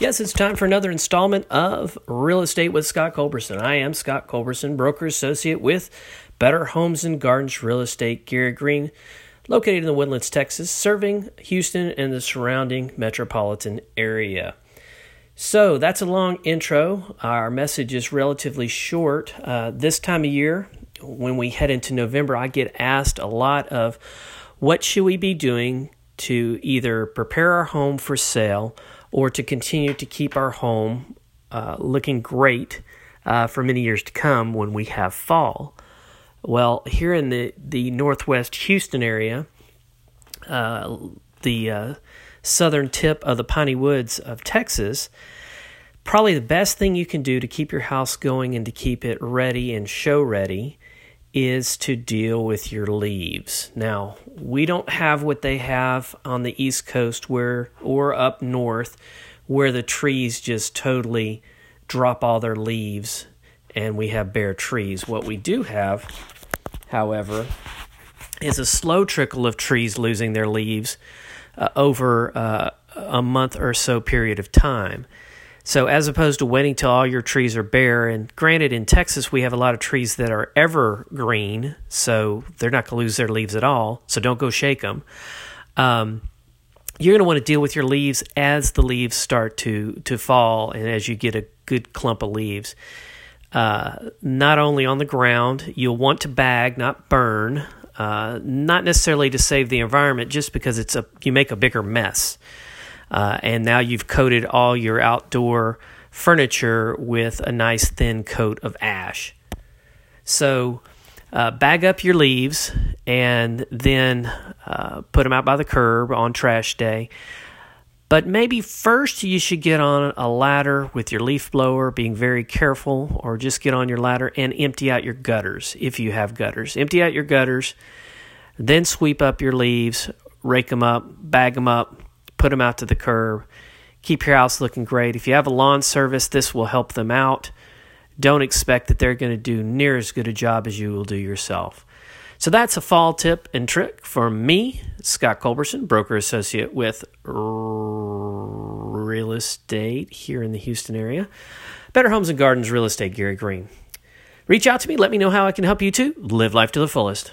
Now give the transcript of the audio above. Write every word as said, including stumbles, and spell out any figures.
Yes, it's time for another installment of Real Estate with Scott Culberson. I am Scott Culberson, broker associate with Better Homes and Gardens Real Estate, Gary Green, located in the Woodlands, Texas, serving Houston and the surrounding metropolitan area. So that's a long intro. Our message is relatively short. Uh, this time of year, when we head into November, I get asked a lot of what should we be doing to either prepare our home for sale or to continue to keep our home uh, looking great uh, for many years to come when we have fall. Well, here in the, the northwest Houston area, uh, the uh, southern tip of the Piney Woods of Texas, probably the best thing you can do to keep your house going and to keep it ready and show ready is to deal with your leaves. Now, we don't have what they have on the East Coast where or up north where the trees just totally drop all their leaves and we have bare trees. What we do have, however, is a slow trickle of trees losing their leaves uh, over uh, a month or so period of time. So as opposed to waiting till all your trees are bare, and granted in Texas we have a lot of trees that are evergreen, so they're not going to lose their leaves at all, so don't go shake them. Um, you're going to want to deal with your leaves as the leaves start to, to fall and as you get a good clump of leaves. Uh, not only on the ground, you'll want to bag, not burn, uh, not necessarily to save the environment, just because it's a you make a bigger mess. Uh, and now you've coated all your outdoor furniture with a nice thin coat of ash. So uh, bag up your leaves and then uh, put them out by the curb on trash day. But maybe first you should get on a ladder with your leaf blower, being very careful, or just get on your ladder and empty out your gutters if you have gutters. Empty out your gutters, then sweep up your leaves, rake them up, bag them up, put them out to the curb. Keep your house looking great. If you have a lawn service, this will help them out. Don't expect that they're going to do near as good a job as you will do yourself. So that's a fall tip and trick for me, Scott Culberson, broker associate with Real Estate here in the Houston area. Better Homes and Gardens Real Estate, Gary Green. Reach out to me. Let me know how I can help you too. Live life to the fullest.